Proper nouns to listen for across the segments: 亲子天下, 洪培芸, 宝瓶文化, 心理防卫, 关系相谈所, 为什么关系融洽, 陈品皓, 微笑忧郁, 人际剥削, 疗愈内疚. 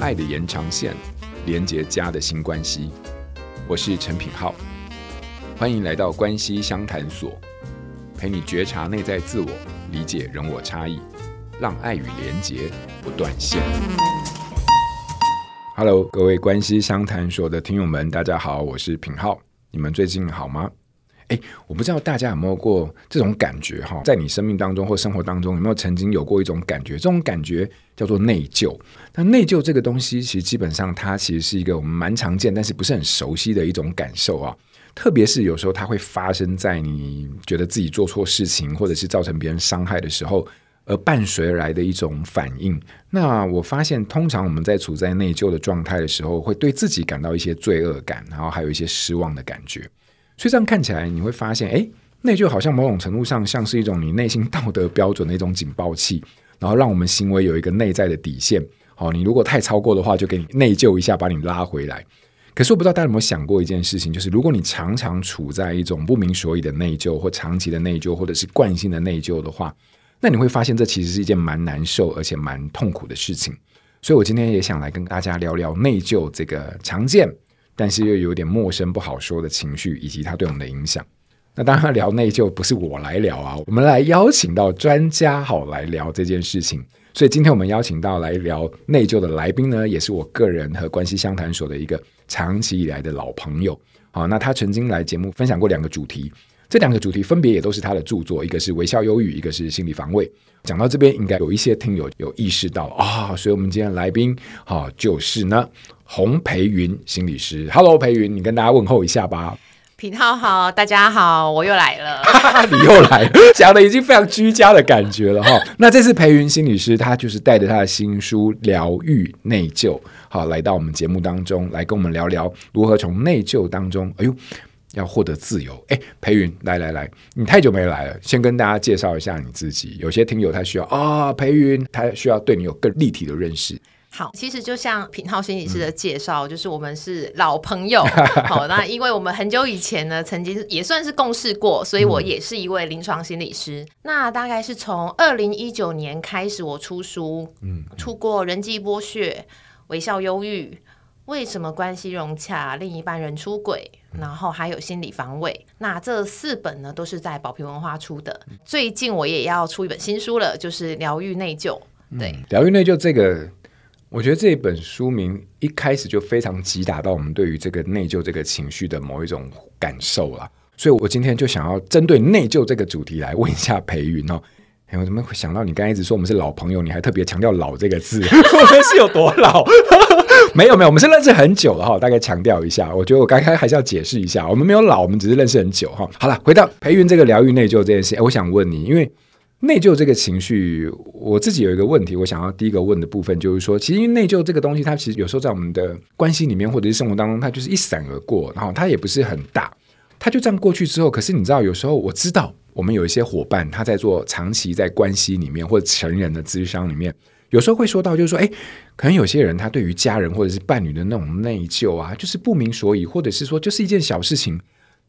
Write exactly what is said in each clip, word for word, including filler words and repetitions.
爱的延长线，连结家的新关系。我是陈品皓，欢迎来到关系相谈所，陪你觉察内在自我，理解人我差异，让爱与连结不断线。Hello， 各位关系相谈所的听友们，大家好，我是品皓，你们最近好吗？诶，我不知道大家有没有过这种感觉，在你生命当中或生活当中有没有曾经有过一种感觉，这种感觉叫做内疚。那内疚这个东西其实基本上它其实是一个我们蛮常见但是不是很熟悉的一种感受啊。特别是有时候它会发生在你觉得自己做错事情或者是造成别人伤害的时候而伴随而来的一种反应。那我发现通常我们在处在内疚的状态的时候会对自己感到一些罪恶感，然后还有一些失望的感觉。所以这样看起来你会发现，哎，内疚好像某种程度上像是一种你内心道德标准的一种警报器，然后让我们行为有一个内在的底线，好，你如果太超过的话就给你内疚一下把你拉回来。可是我不知道大家有没有想过一件事情，就是如果你常常处在一种不明所以的内疚或长期的内疚或者是惯性的内疚的话，那你会发现这其实是一件蛮难受而且蛮痛苦的事情。所以我今天也想来跟大家聊聊内疚这个常见但是又有点陌生不好说的情绪以及它对我们的影响。那当然聊内疚不是我来聊啊，我们来邀请到专家好来聊这件事情。所以今天我们邀请到来聊内疚的来宾呢，也是我个人和关系相谈所的一个长期以来的老朋友。好，那他曾经来节目分享过两个主题，这两个主题分别也都是他的著作，一个是微笑忧郁，一个是心理防卫。讲到这边应该有一些听友有意识到啊、哦，所以我们今天来宾、哦、就是呢洪培芸心理师。 Hello 培芸，你跟大家问候一下吧。品皓好，大家好，我又来了。你又来了，讲的已经非常居家的感觉了哈。那这次培芸心理师他就是带着他的新书《疗愈内疚》好来到我们节目当中，来跟我们聊聊如何从内疚当中哎呦要获得自由。哎，培芸，来来来，你太久没来了，先跟大家介绍一下你自己。有些听友他需要啊、哦，培芸他需要对你有更立体的认识。好，其实就像品皓心理师的介绍、嗯、就是我们是老朋友好，那因为我们很久以前呢曾经也算是共事过，所以我也是一位临床心理师、嗯、那大概是从二零一九年开始我出书、嗯、出过人际剥削、微笑忧郁、为什么关系融洽、另一半人出轨，然后还有心理防卫。那这四本呢都是在宝瓶文化出的。最近我也要出一本新书了，就是疗愈内疚。对，嗯、疗愈内疚这个我觉得这本书名一开始就非常击打到我们对于这个内疚这个情绪的某一种感受啦，所以我今天就想要针对内疚这个主题来问一下培芸哦。哎，我怎么会想到你刚才一直说我们是老朋友，你还特别强调老这个字，我们是有多老？没有没有，我们是认识很久了，大概强调一下。我觉得我刚刚还是要解释一下，我们没有老，我们只是认识很久。好了，回到培芸这个疗愈内疚这件事，我想问你，因为内疚这个情绪我自己有一个问题，我想要第一个问的部分就是说，其实内疚这个东西它其实有时候在我们的关系里面或者是生活当中它就是一闪而过，然后它也不是很大，它就这样过去之后，可是你知道有时候我知道我们有一些伙伴他在做长期在关系里面或者成人的咨商里面有时候会说到，就是说诶可能有些人他对于家人或者是伴侣的那种内疚啊就是不明所以，或者是说就是一件小事情，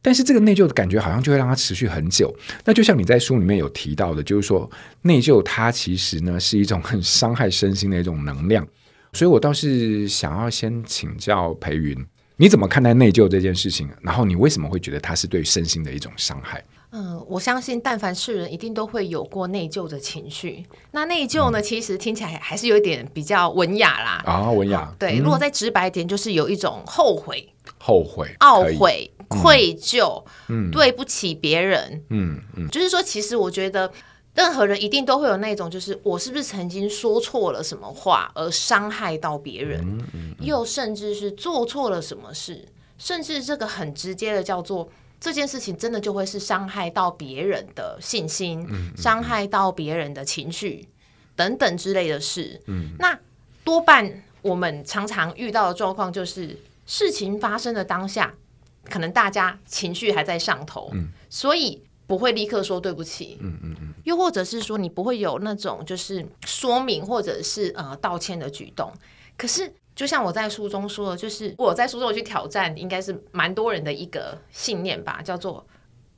但是这个内疚的感觉好像就会让它持续很久。那就像你在书里面有提到的，就是说内疚它其实呢是一种很伤害身心的一种能量。所以我倒是想要先请教培芸，你怎么看待内疚这件事情，然后你为什么会觉得它是对身心的一种伤害？嗯，我相信但凡世人一定都会有过内疚的情绪。那内疚呢、嗯、其实听起来还是有一点比较文雅啦啊，文雅、哦、对、嗯、如果再直白一点就是有一种后悔后悔懊悔、愧疚、嗯、对不起别人、嗯嗯、就是说其实我觉得任何人一定都会有那种就是我是不是曾经说错了什么话而伤害到别人、嗯嗯嗯、又甚至是做错了什么事，甚至这个很直接的叫做这件事情真的就会是伤害到别人的信心、嗯嗯、伤害到别人的情绪等等之类的事、嗯、那多半我们常常遇到的状况就是事情发生的当下可能大家情绪还在上头、嗯、所以不会立刻说对不起、嗯嗯嗯、又或者是说你不会有那种就是说明或者是、呃、道歉的举动。可是就像我在书中说的，就是我在书中去挑战应该是蛮多人的一个信念吧，叫做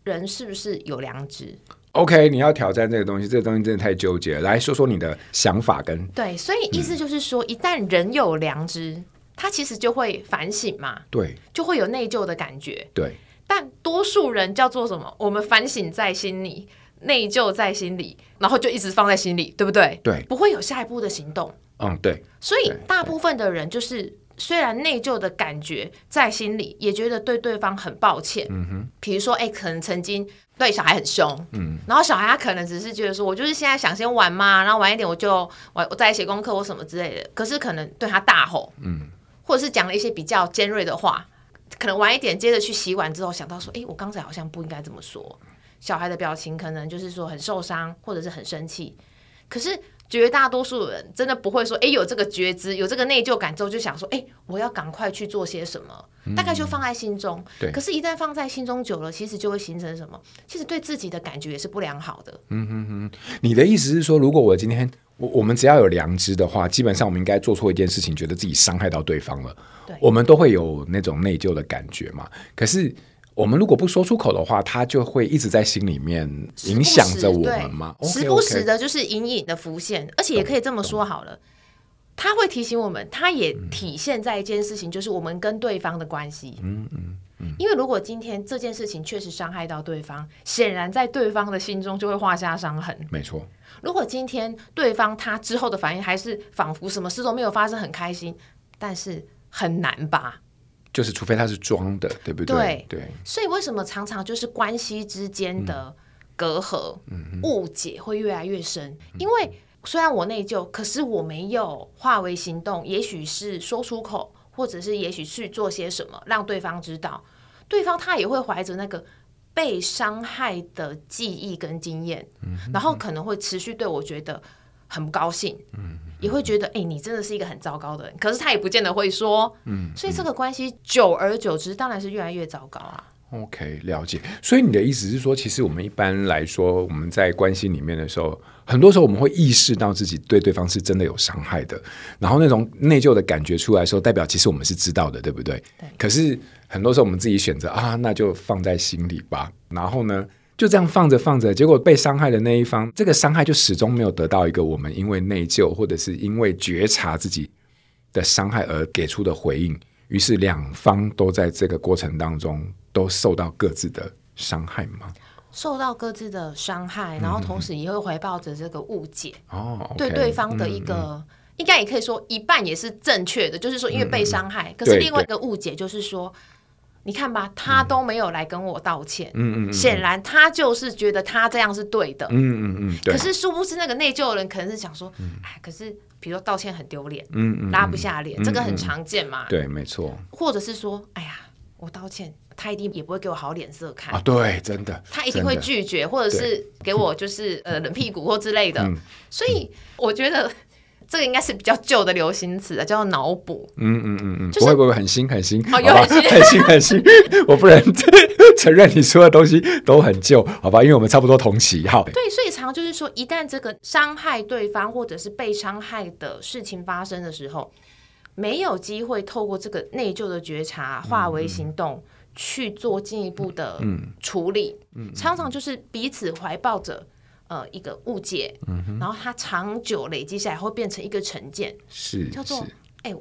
人是不是有良知 OK， 你要挑战这个东西，这个东西真的太纠结了。来说说你的想法跟对，所以意思就是说，嗯、一旦人有良知，他其实就会反省嘛，对，就会有内疚的感觉，对。但多数人叫做什么？我们反省在心里，内疚在心里，然后就一直放在心里，对不对？对，不会有下一步的行动。嗯，对。所以大部分的人就是。虽然内疚的感觉在心里，也觉得对对方很抱歉。嗯哼，比如说，哎、欸，可能曾经对小孩很凶，嗯，然后小孩他可能只是觉得说，我就是现在想先玩嘛，然后玩一点我就我我再写功课或什么之类的。可是可能对他大吼，嗯，或者是讲了一些比较尖锐的话，可能玩一点，接着去洗碗之后想到说，哎、欸，我刚才好像不应该这么说。小孩的表情可能就是说很受伤，或者是很生气。可是。绝大多数人真的不会说，哎，有这个觉知，有这个内疚感之后，就想说，哎，我要赶快去做些什么，嗯、大概就放在心中。可是，一旦放在心中久了，其实就会形成什么？其实对自己的感觉也是不良好的。嗯哼哼，你的意思是说，如果我今天我我们只要有良知的话，基本上我们应该做错一件事情，觉得自己伤害到对方了，我们都会有那种内疚的感觉嘛。可是。我们如果不说出口的话，它就会一直在心里面影响着我们嘛，时不时的就是隐隐的浮现，而且也可以这么说好了，它会提醒我们，它也体现在一件事情、嗯、就是我们跟对方的关系、嗯嗯嗯、因为如果今天这件事情确实伤害到对方，显然在对方的心中就会画下伤痕，没错。如果今天对方他之后的反应还是仿佛什么事都没有发生，很开心，但是很难吧，就是除非他是装的，对不对？ 对, 对，所以为什么常常就是关系之间的隔阂、嗯、误解会越来越深、嗯、因为虽然我内疚，可是我没有化为行动，也许是说出口，或者是也许去做些什么让对方知道，对方他也会怀着那个被伤害的记忆跟经验、嗯、然后可能会持续对我觉得很不高兴，也会觉得哎、欸，你真的是一个很糟糕的人，可是他也不见得会说、嗯、所以这个关系久而久之当然是越来越糟糕啊。 OK， 了解。所以你的意思是说，其实我们一般来说，我们在关系里面的时候，很多时候我们会意识到自己对对方是真的有伤害的，然后那种内疚的感觉出来的时候，代表其实我们是知道的，对不 对, 对。可是很多时候我们自己选择啊，那就放在心里吧，然后呢就这样放着放着，结果被伤害的那一方，这个伤害就始终没有得到一个我们因为内疚或者是因为觉察自己的伤害而给出的回应，于是两方都在这个过程当中都受到各自的伤害吗？受到各自的伤害，然后同时也会怀抱着这个误解、嗯哦、okay, 对对方的一个、嗯嗯、应该也可以说一半也是正确的，就是说因为被伤害、嗯、可是另外一个误解就是说，你看吧，他都没有来跟我道歉，嗯嗯，显然他就是觉得他这样是对的，嗯嗯嗯，可是殊不知那个内疚的人可能是想说，哎、嗯，可是比如说道歉很丢脸，嗯嗯，拉不下脸、嗯，这个很常见嘛，对，没错。或者是说，哎呀，我道歉，他一定也不会给我好脸色看啊，对，真的，他一定会拒绝，或者是给我就是呃冷屁股或之类的、嗯，所以我觉得。这个应该是比较旧的流行词，叫脑补。嗯嗯嗯嗯，不会不会，很新很新，哦，有很新很新很新，我不能承认你说的东西都很旧，好吧？因为我们差不多同期，好。对，所以常就是说，一旦这个伤害对方或者是被伤害的事情发生的时候，没有机会透过这个内疚的觉察化为行动、嗯、去做进一步的处理，嗯嗯、常常就是彼此怀抱着。呃，一个误解、嗯，然后它长久累积下来会变成一个成见，是叫做哎、欸，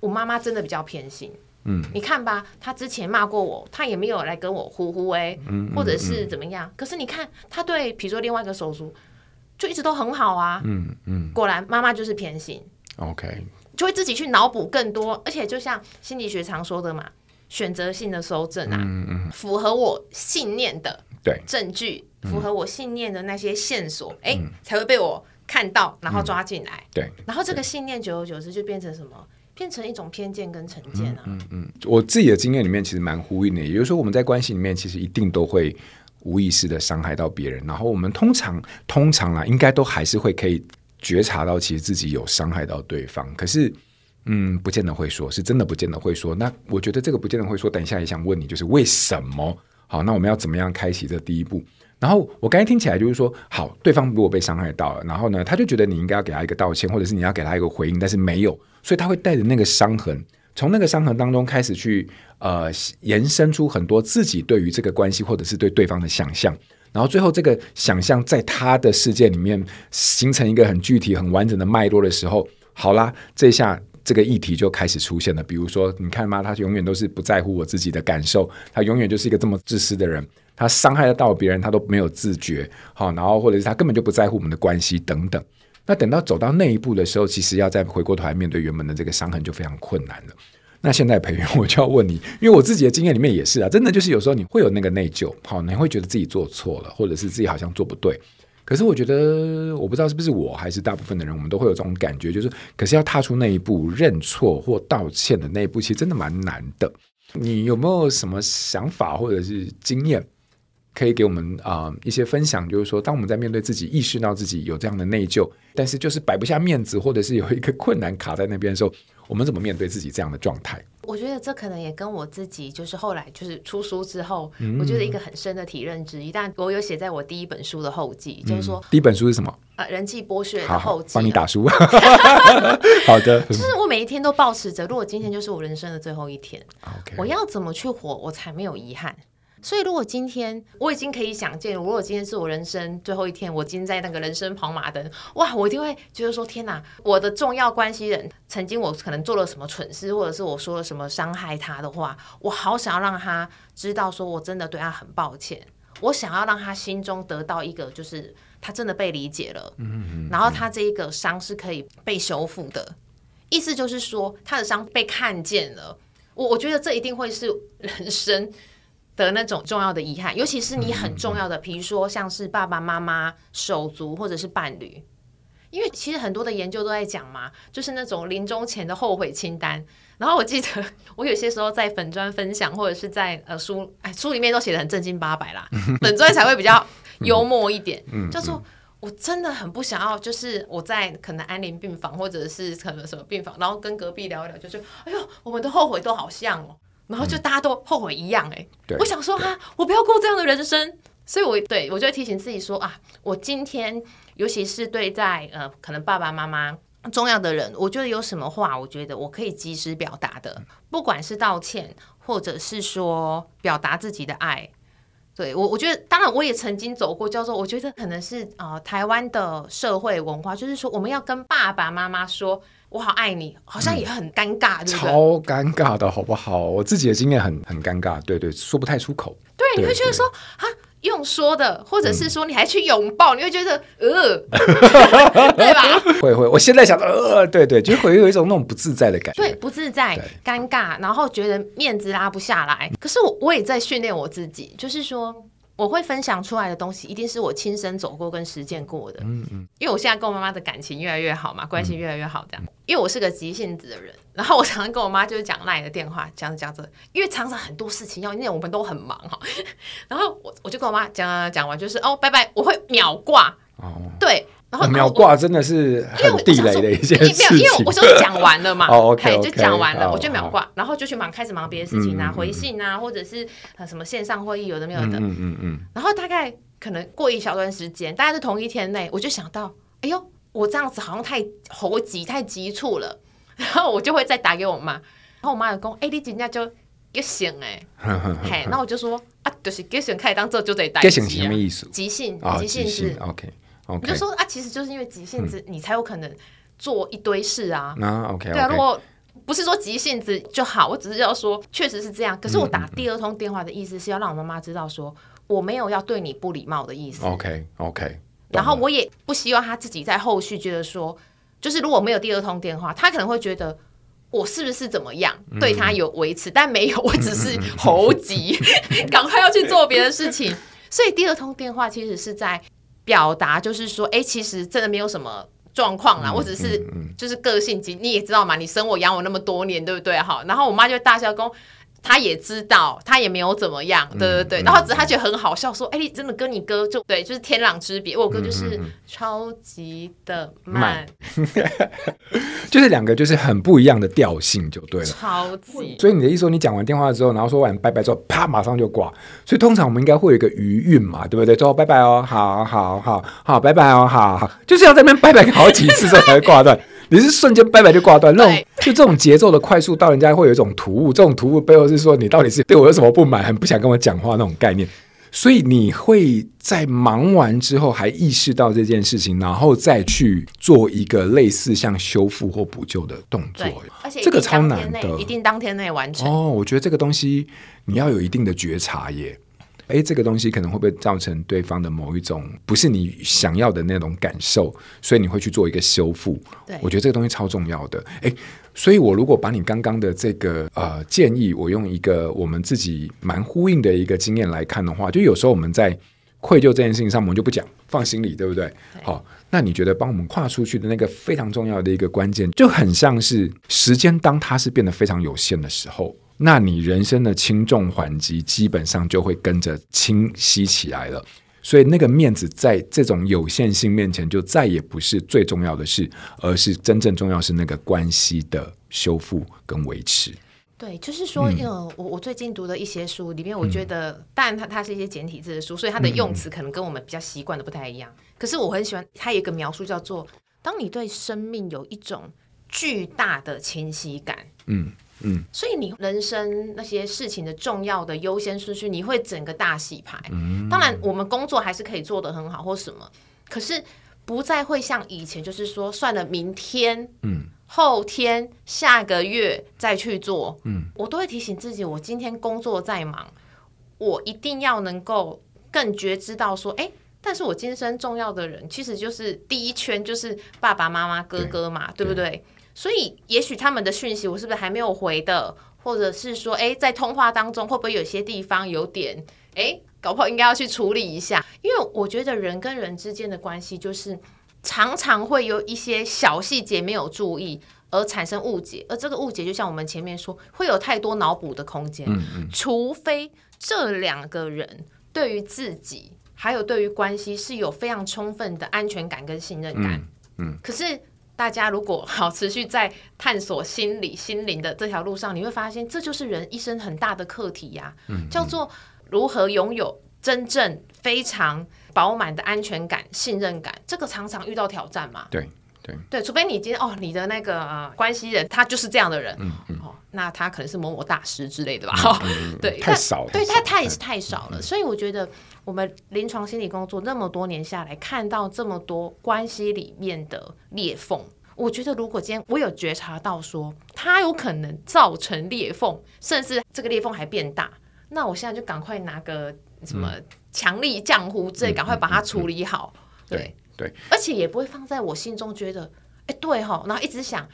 我妈妈真的比较偏心，嗯，你看吧，她之前骂过我，她也没有来跟我呼呼哎、欸嗯，或者是怎么样，嗯嗯、可是你看她对，比如说另外一个手足，就一直都很好啊，嗯嗯，果然妈妈就是偏心 ，OK， 就会自己去脑补更多，而且就像心理学常说的嘛，选择性的搜证啊，嗯嗯、符合我信念的证据。符合我信念的那些线索、嗯欸嗯、才会被我看到然后抓进来、嗯、对，然后这个信念久而久之就变成什么，变成一种偏见跟成见啊、嗯嗯嗯、我自己的经验里面其实蛮呼应的，也就是说我们在关系里面其实一定都会无意识的伤害到别人，然后我们通常通常啦应该都还是会可以觉察到其实自己有伤害到对方，可是嗯，不见得会说，是真的不见得会说。那我觉得这个不见得会说，等一下也想问你，就是为什么？好，那我们要怎么样开启这第一步？然后我刚才听起来就是说，好，对方如果被伤害到了，然后呢，他就觉得你应该要给他一个道歉，或者是你要给他一个回应，但是没有，所以他会带着那个伤痕，从那个伤痕当中开始去呃延伸出很多自己对于这个关系或者是对对方的想象，然后最后这个想象在他的世界里面形成一个很具体很完整的脉络的时候，好啦，这下这个议题就开始出现了。比如说你看嘛，他永远都是不在乎我自己的感受，他永远就是一个这么自私的人，他伤害到别人他都没有自觉，好，然后或者是他根本就不在乎我们的关系等等。那等到走到那一步的时候，其实要再回过头来面对原本的这个伤痕就非常困难了。那现在培元，我就要问你，因为我自己的经验里面也是啊，真的就是有时候你会有那个内疚，好，你会觉得自己做错了，或者是自己好像做不对。可是我觉得，我不知道是不是我还是大部分的人，我们都会有这种感觉，就是可是要踏出那一步认错或道歉的那一步，其实真的蛮难的。你有没有什么想法或者是经验可以给我们、呃、一些分享，就是说当我们在面对自己，意识到自己有这样的内疚，但是就是摆不下面子，或者是有一个困难卡在那边的时候，我们怎么面对自己这样的状态？我觉得这可能也跟我自己就是后来就是出书之后、嗯、我觉得一个很深的体认之一，但我有写在我第一本书的后记、嗯、就是说第一本书是什么、呃、人际剥削的后记，帮你打书好的，就是我每一天都抱持着，如果今天就是我人生的最后一天、okay. 我要怎么去活我才没有遗憾。所以如果今天我已经可以想见，如果今天是我人生最后一天，我今天在那个人生跑马灯，哇，我一定会觉得说天哪，我的重要关系人曾经我可能做了什么蠢事，或者是我说了什么伤害他的话，我好想要让他知道说我真的对他很抱歉，我想要让他心中得到一个就是他真的被理解了，嗯嗯嗯，然后他这一个伤是可以被修复的，意思就是说他的伤被看见了。我我觉得这一定会是人生的那种重要的遗憾，尤其是你很重要的，比如说像是爸爸妈妈、手足或者是伴侣，因为其实很多的研究都在讲嘛，就是那种临终前的后悔清单。然后我记得我有些时候在粉专分享，或者是在呃书，哎，书里面都写得很正经八百啦，粉专才会比较幽默一点，叫做我真的很不想要，就是我在可能安宁病房或者是可能什么病房，然后跟隔壁聊一聊，就是哎呦，我们的后悔都好像哦。然后就大家都后悔一样，欸嗯、我想说啊，我不要过这样的人生，所以我对我就会提醒自己说啊，我今天尤其是对待呃可能爸爸妈妈重要的人，我觉得有什么话，我觉得我可以及时表达的，不管是道歉或者是说表达自己的爱。对我，我觉得当然我也曾经走过叫做，我觉得可能是呃台湾的社会文化，就是说我们要跟爸爸妈妈说。我好爱你，好像也很尴尬，嗯、对不对？超尴尬的，好不好？我自己的经验很很尴尬，对对，说不太出口。对，对你会觉得说啊，用说的，或者是说你还去拥抱，嗯、你会觉得呃，对吧？会会，我现在想到呃，对对，就会有一种那种不自在的感觉，对，不自在、尴尬，然后觉得面子拉不下来。嗯、可是我我也在训练我自己，就是说。我会分享出来的东西一定是我亲身走过跟实践过的，嗯嗯、因为我现在跟我妈妈的感情越来越好嘛，关系越来越好这样，嗯、因为我是个急性子的人，然后我常常跟我妈就是讲赖的电话讲着讲着，因为常常很多事情要因为我们都很忙，哦、然后 我, 我就跟我妈讲讲完就是哦拜拜，我会秒挂，哦、对，然后秒挂真的是很地雷的一件事情，因为我就讲完了嘛，oh, okay, okay, 就讲完了， oh, 我就秒挂， oh, 然后就去忙开始忙别的事情啊，嗯、回信啊，嗯、或者是、呃、什么线上会议有的没有的，嗯嗯嗯、然后大概可能过一小段时间，大概是同一天内，我就想到哎呦我这样子好像太猴急太急促了，然后我就会再打给我妈，然后我妈就说哎，欸、你真的就急性耶，欸、那我就说啊，就是急性可以当做很多事情，急性是什么意思？急性急性是 OK，Okay. 你就说啊，其实就是因为急性子，嗯、你才有可能做一堆事啊。啊 okay, okay. 对啊，如果不是说急性子就好，我只是要说确实是这样。可是我打第二通电话的意思是要让我妈妈知道说，我没有要对你不礼貌的意思。OK OK。然后我也不希望她自己在后续觉得说，就是如果没有第二通电话，她可能会觉得我是不是怎么样，嗯、对她有维持，但没有，我只是猴急，赶快要去做别的事情。所以第二通电话其实是在。表达就是说，哎、欸，其实真的没有什么状况啦，嗯、我只是就是个性急，嗯嗯、你也知道嘛，你生我养我那么多年，对不对？好，然后我妈就大笑说，她也知道，她也没有怎么样，对对对。嗯嗯、然后只是她觉得很好笑，说，哎、欸，你真的跟你哥就对，就是天壤之别。我哥就是超级的慢，嗯嗯、就是两个就是很不一样的调性，就对了。超级。所以你的意思说，你讲完电话之后，然后说完拜拜之后，啪，马上就挂。所以通常我们应该会有一个余韵嘛，对不对？最后拜拜哦，好好好好，拜拜哦，好好，就是要在那边拜拜好几次之后才会挂断。你是瞬间拜拜就挂断，那种就这种节奏的快速到人家会有一种突兀，这种突兀背后是说你到底是对我有什么不满，很不想跟我讲话那种概念。所以你会在忙完之后还意识到这件事情，然后再去做一个类似像修复或补救的动作。而且这个超难的，一定当天内完成。哦，我觉得这个东西你要有一定的觉察耶。哎，这个东西可能会不会造成对方的某一种不是你想要的那种感受，所以你会去做一个修复。我觉得这个东西超重要的。哎，所以我如果把你刚刚的这个呃建议，我用一个我们自己蛮呼应的一个经验来看的话，就有时候我们在愧疚这件事情上我们就不讲，放心里，对不对？对。好，那你觉得帮我们跨出去的那个非常重要的一个关键，就很像是时间当它是变得非常有限的时候，那你人生的轻重缓急基本上就会跟着清晰起来了。所以那个面子在这种有限性面前就再也不是最重要的事，而是真正重要是那个关系的修复跟维持。对，就是说、嗯呃、我, 我最近读的一些书里面，我觉得、嗯、当然 它, 它是一些简体字的书，所以它的用词可能跟我们比较习惯的不太一样、嗯、可是我很喜欢它有一个描述叫做当你对生命有一种巨大的清晰感，嗯嗯、所以你人生那些事情的重要的优先顺序你会整个大洗牌、嗯、当然我们工作还是可以做得很好或什么，可是不再会像以前就是说算了明天、嗯、后天下个月再去做、嗯、我都会提醒自己我今天工作再忙我一定要能够更觉知到说哎，但是我今生重要的人其实就是第一圈就是爸爸妈妈哥哥嘛 对, 对不对, 对所以也许他们的讯息我是不是还没有回的，或者是说哎，在通话当中会不会有些地方有点哎，搞不好应该要去处理一下，因为我觉得人跟人之间的关系就是常常会有一些小细节没有注意而产生误解，而这个误解就像我们前面说会有太多脑补的空间、嗯嗯、除非这两个人对于自己还有对于关系是有非常充分的安全感跟信任感、嗯嗯、可是大家如果好持续在探索心理心灵的这条路上，你会发现这就是人一生很大的课题呀、啊嗯嗯，叫做如何拥有真正非常饱满的安全感、信任感。这个常常遇到挑战嘛。对对对，除非你今天哦，你的那个、呃、关系人他就是这样的人，嗯嗯、哦，那他可能是某某大师之类的吧？嗯嗯、对，太少了，对他太太少了、嗯嗯，所以我觉得。我们临床心理工作那么多年下来，看到这么多关系里面的裂缝，我觉得如果今天我有觉察到说它有可能造成裂缝，甚至这个裂缝还变大，那我现在就赶快拿个什么强力浆糊之类、嗯、赶快把它处理好、嗯嗯嗯、对 对, 对，而且也不会放在我心中觉得哎对吼、哦、然后一直想、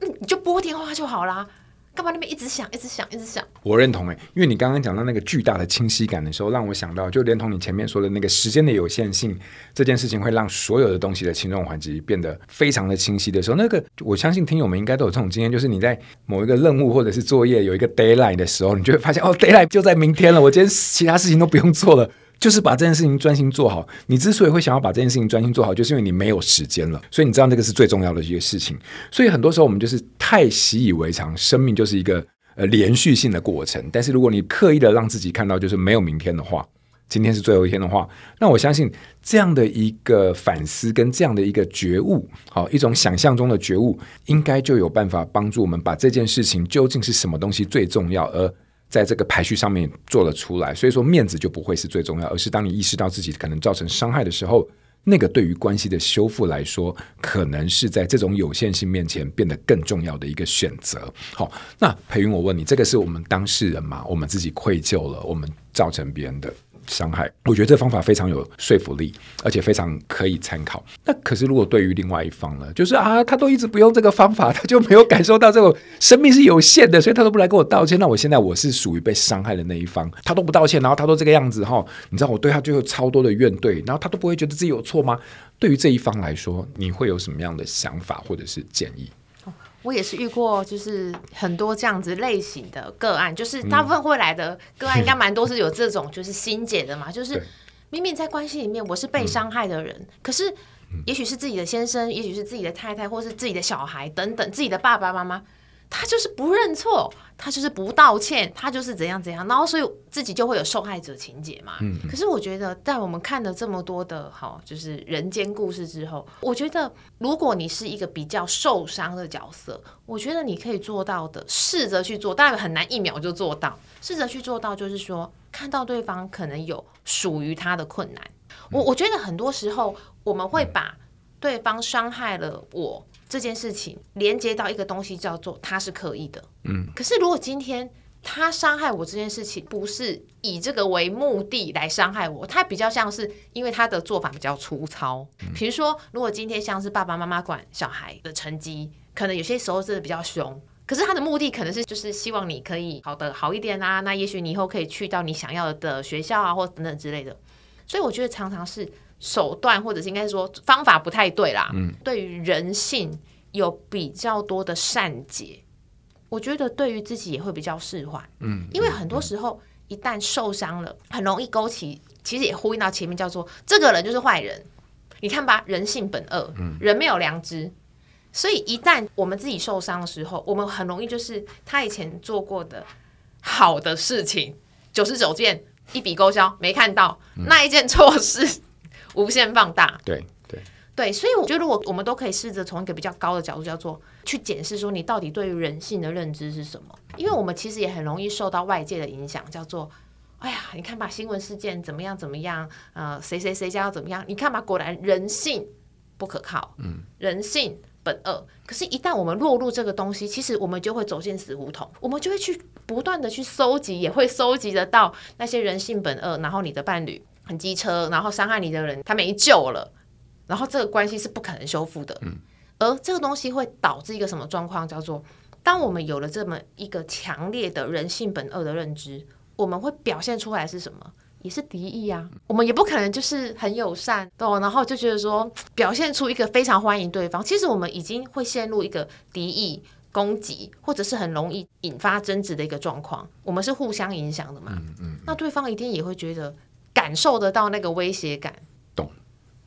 嗯、你就拨电话就好啦，干嘛那边一直想一直想一直想。我认同、欸、因为你刚刚讲到那个巨大的清晰感的时候，让我想到就连同你前面说的那个时间的有限性这件事情，会让所有的东西的轻重缓急变得非常的清晰的时候，那个我相信听友们应该都有这种经验，就是你在某一个任务或者是作业有一个 deadline 的时候，你就会发现哦 deadline 就在明天了，我今天其他事情都不用做了，就是把这件事情专心做好。你之所以会想要把这件事情专心做好，就是因为你没有时间了，所以你知道这个是最重要的一个事情。所以很多时候我们就是太习以为常，生命就是一个、呃、连续性的过程。但是如果你刻意的让自己看到就是没有明天的话，今天是最后一天的话，那我相信这样的一个反思跟这样的一个觉悟，好，一种想象中的觉悟，应该就有办法帮助我们把这件事情究竟是什么东西最重要，而在这个排序上面做了出来。所以说面子就不会是最重要，而是当你意识到自己可能造成伤害的时候，那个对于关系的修复来说，可能是在这种有限性面前变得更重要的一个选择。好，那培芸，我问你，这个是我们当事人嘛，我们自己愧疚了，我们造成别人的伤害，我觉得这方法非常有说服力，而且非常可以参考。那可是如果对于另外一方呢，就是啊他都一直不用这个方法，他就没有感受到这种生命是有限的，所以他都不来跟我道歉，那我现在我是属于被伤害的那一方，他都不道歉，然后他都这个样子，你知道我对他就有超多的怨怼，然后他都不会觉得自己有错吗？对于这一方来说，你会有什么样的想法或者是建议？我也是遇过就是很多这样子类型的个案，就是大部分会来的个案应该蛮多是有这种就是心结的嘛，就是明明在关系里面我是被伤害的人、嗯、可是也许是自己的先生，也许是自己的太太，或是自己的小孩等等，自己的爸爸妈妈，他就是不认错，他就是不道歉，他就是怎样怎样，然后所以自己就会有受害者情节嘛、嗯、可是我觉得在我们看了这么多的好就是人间故事之后，我觉得如果你是一个比较受伤的角色，我觉得你可以做到的试着去做，当然很难一秒就做到，试着去做到就是说看到对方可能有属于他的困难，我我觉得很多时候我们会把对方伤害了我这件事情连接到一个东西叫做他是刻意的、嗯、可是如果今天他伤害我这件事情不是以这个为目的来伤害我，他比较像是因为他的做法比较粗糙、嗯、比如说如果今天像是爸爸妈妈管小孩的成绩，可能有些时候真的比较凶，可是他的目的可能是就是希望你可以好的好一点啊，那也许你以后可以去到你想要的学校啊或等等之类的，所以我觉得常常是手段或者是应该说方法不太对啦、嗯、对于人性有比较多的善解，我觉得对于自己也会比较释怀、嗯、因为很多时候一旦受伤了很容易勾起，其实也呼应到前面叫做这个人就是坏人，你看吧，人性本恶、嗯、人没有良知，所以一旦我们自己受伤的时候，我们很容易就是他以前做过的好的事情九十九件一笔勾销没看到、嗯、那一件错事无限放大，对对对，所以我觉得如果我们都可以试着从一个比较高的角度叫做去检视说你到底对于人性的认知是什么，因为我们其实也很容易受到外界的影响，叫做哎呀你看吧新闻事件怎么样怎么样，呃，谁谁谁家要怎么样，你看吧果然人性不可靠、嗯、人性本恶，可是一旦我们落入这个东西，其实我们就会走进死胡同，我们就会去不断的去搜集，也会搜集得到那些人性本恶，然后你的伴侣很机车，然后伤害你的人他没救了，然后这个关系是不可能修复的、嗯、而这个东西会导致一个什么状况，叫做当我们有了这么一个强烈的人性本恶的认知，我们会表现出来是什么，也是敌意啊，我们也不可能就是很友善、哦、然后就觉得说表现出一个非常欢迎对方，其实我们已经会陷入一个敌意攻击或者是很容易引发争执的一个状况，我们是互相影响的嘛、嗯嗯嗯、那对方一定也会觉得感受得到那个威胁感，懂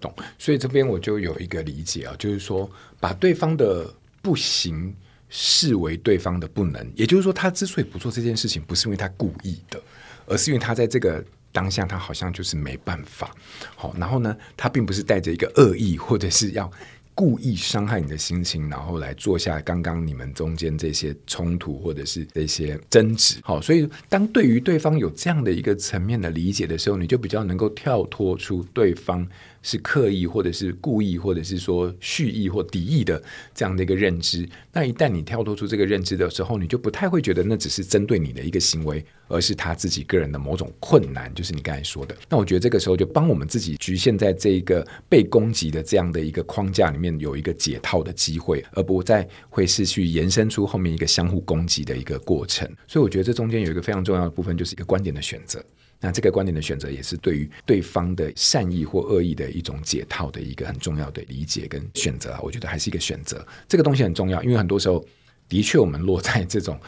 懂，所以这边我就有一个理解啊，就是说把对方的不行视为对方的不能，也就是说他之所以不做这件事情不是因为他故意的，而是因为他在这个当下他好像就是没办法好，然后呢他并不是带着一个恶意或者是要故意伤害你的心情，然后来做下刚刚你们中间这些冲突或者是这些争执。好，所以当对于对方有这样的一个层面的理解的时候，你就比较能够跳脱出对方是刻意或者是故意或者是说蓄意或敌意的这样的一个认知。那一旦你跳脱出这个认知的时候，你就不太会觉得那只是针对你的一个行为，而是他自己个人的某种困难，就是你刚才说的。那我觉得这个时候就帮我们自己局限在这一个被攻击的这样的一个框架里面有一个解套的机会，而不再会是去延伸出后面一个相互攻击的一个过程。所以我觉得这中间有一个非常重要的部分，就是一个观点的选择。那这个观点的选择也是对于对方的善意或恶意的一种解套的一个很重要的理解跟选择、啊、我觉得还是一个选择，这个东西很重要，因为很多时候的确我们落在这种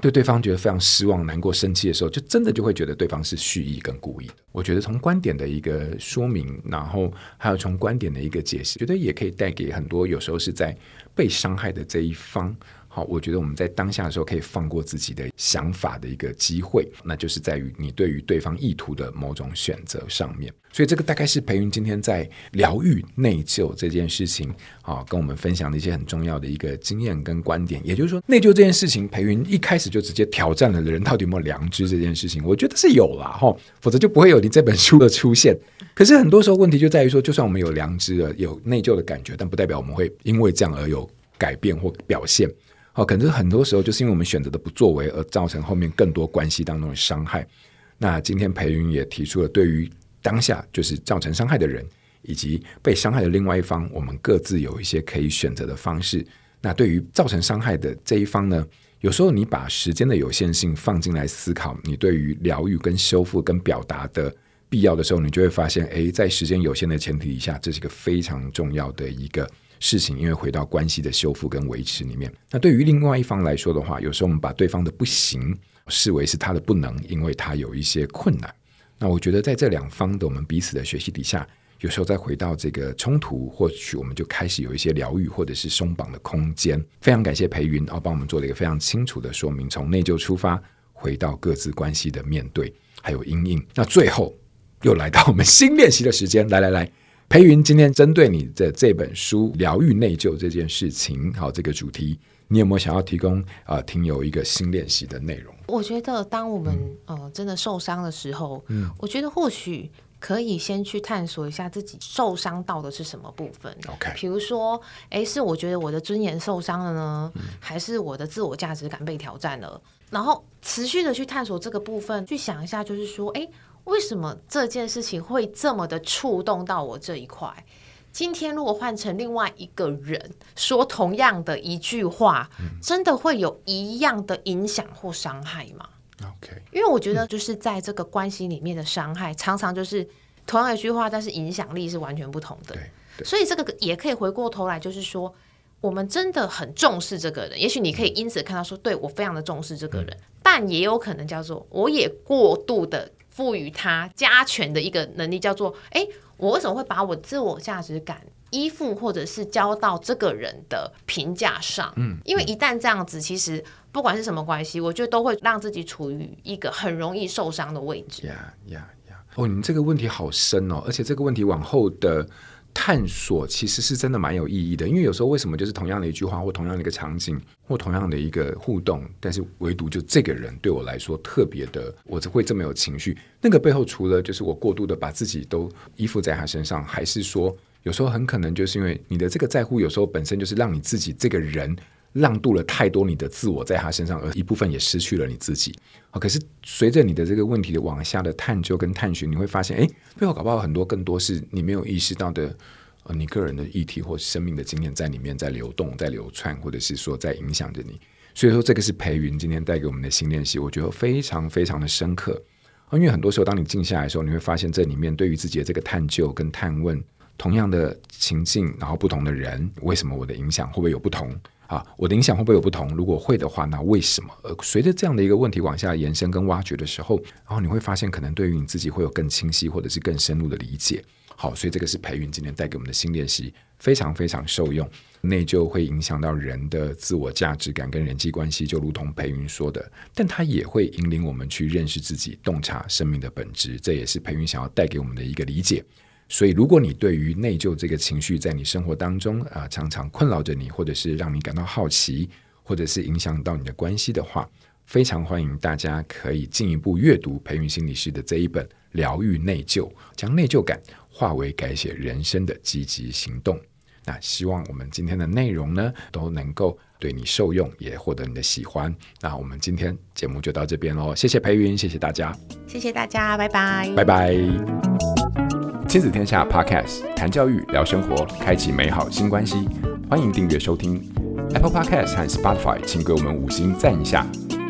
对对方觉得非常失望难过生气的时候，就真的就会觉得对方是蓄意跟故意的。我觉得从观点的一个说明，然后还有从观点的一个解释，觉得也可以带给很多有时候是在被伤害的这一方，好，我觉得我们在当下的时候可以放过自己的想法的一个机会，那就是在于你对于对方意图的某种选择上面。所以这个大概是培芸今天在疗愈内疚这件事情、啊、跟我们分享的一些很重要的一个经验跟观点。也就是说内疚这件事情，培芸一开始就直接挑战了人到底有没有良知这件事情，我觉得是有啦、哦、否则就不会有你这本书的出现。可是很多时候问题就在于说，就算我们有良知了有内疚的感觉，但不代表我们会因为这样而有改变或表现。哦、可能很多时候就是因为我们选择的不作为而造成后面更多关系当中的伤害。那今天培芸也提出了对于当下就是造成伤害的人以及被伤害的另外一方，我们各自有一些可以选择的方式。那对于造成伤害的这一方呢，有时候你把时间的有限性放进来思考你对于疗愈跟修复跟表达的必要的时候，你就会发现诶，在时间有限的前提下，这是一个非常重要的一个事情，因为回到关系的修复跟维持里面。那对于另外一方来说的话，有时候我们把对方的不行视为是他的不能，因为他有一些困难。那我觉得在这两方的我们彼此的学习底下，有时候再回到这个冲突，或许我们就开始有一些疗愈或者是松绑的空间。非常感谢培芸、哦、帮我们做了一个非常清楚的说明，从内疚出发回到各自关系的面对还有因应。那最后又来到我们新练习的时间，来来来，培芸，今天针对你的这本书疗愈内疚这件事情，好，这个主题你有没有想要提供、呃、听友一个新练习的内容？我觉得当我们、嗯呃、真的受伤的时候、嗯、我觉得或许可以先去探索一下自己受伤到的是什么部分。 OK， 比如说诶，是我觉得我的尊严受伤了呢、嗯、还是我的自我价值感被挑战了？然后持续的去探索这个部分，去想一下，就是说诶，为什么这件事情会这么的触动到我这一块？今天如果换成另外一个人说同样的一句话、嗯、真的会有一样的影响或伤害吗？Okay， 因为我觉得就是在这个关系里面的伤害、嗯、常常就是同样一句话，但是影响力是完全不同的。对对，所以这个也可以回过头来，就是说我们真的很重视这个人，也许你可以因此看到说、嗯、对，我非常的重视这个人、嗯、但也有可能叫做我也过度的赋予他加权的一个能力，叫做哎，我为什么会把我自我价值感依附或者是交到这个人的评价上、嗯、因为一旦这样子，其实不管是什么关系，我觉得都会让自己处于一个很容易受伤的位置。 yeah, yeah, yeah. 哦，你这个问题好深哦，而且这个问题往后的探索其实是真的蛮有意义的。因为有时候为什么就是同样的一句话，或同样的一个场景，或同样的一个互动，但是唯独就这个人对我来说特别的，我会这么有情绪，那个背后除了就是我过度的把自己都依附在他身上，还是说有时候很可能就是因为你的这个在乎，有时候本身就是让你自己这个人让渡了太多你的自我在他身上，而一部分也失去了你自己。可是随着你的这个问题的往下的探究跟探寻，你会发现哎，背后搞不好很多更多是你没有意识到的、呃、你个人的议题或生命的经验在里面在流动在流窜，或者是说在影响着你。所以说这个是培芸今天带给我们的新练习，我觉得非常非常的深刻。因为很多时候当你静下来的时候，你会发现这里面对于自己的这个探究跟探问，同样的情境，然后不同的人，为什么我的影响会不会有不同啊，我的影响会不会有不同？如果会的话，那为什么？而随着这样的一个问题往下延伸跟挖掘的时候，然后你会发现可能对于你自己会有更清晰或者是更深入的理解。好，所以这个是培芸今天带给我们的新练习，非常非常受用。内疚会影响到人的自我价值感跟人际关系，就如同培芸说的，但它也会引领我们去认识自己，洞察生命的本质，这也是培芸想要带给我们的一个理解。所以如果你对于内疚这个情绪在你生活当中、呃、常常困扰着你，或者是让你感到好奇，或者是影响到你的关系的话，非常欢迎大家可以进一步阅读培芸心理师的这一本疗愈内疚，将内疚感化为改写人生的积极行动。那希望我们今天的内容呢都能够对你受用，也获得你的喜欢。那我们今天节目就到这边咯，谢谢培芸，谢谢大家，谢谢大家，拜拜，拜拜。亲子天下 Podcast， 谈教育，聊生活，开启美好新关系。欢迎订阅收听 Apple Podcast 和 Spotify， 请给我们五星赞一下。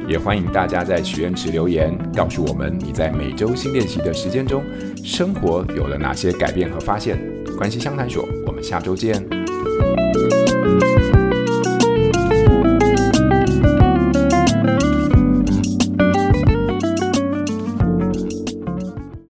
也欢迎大家在许愿池留言，告诉我们你在每周新练习的时间中，生活有了哪些改变和发现。关系相谈所，我们下周见。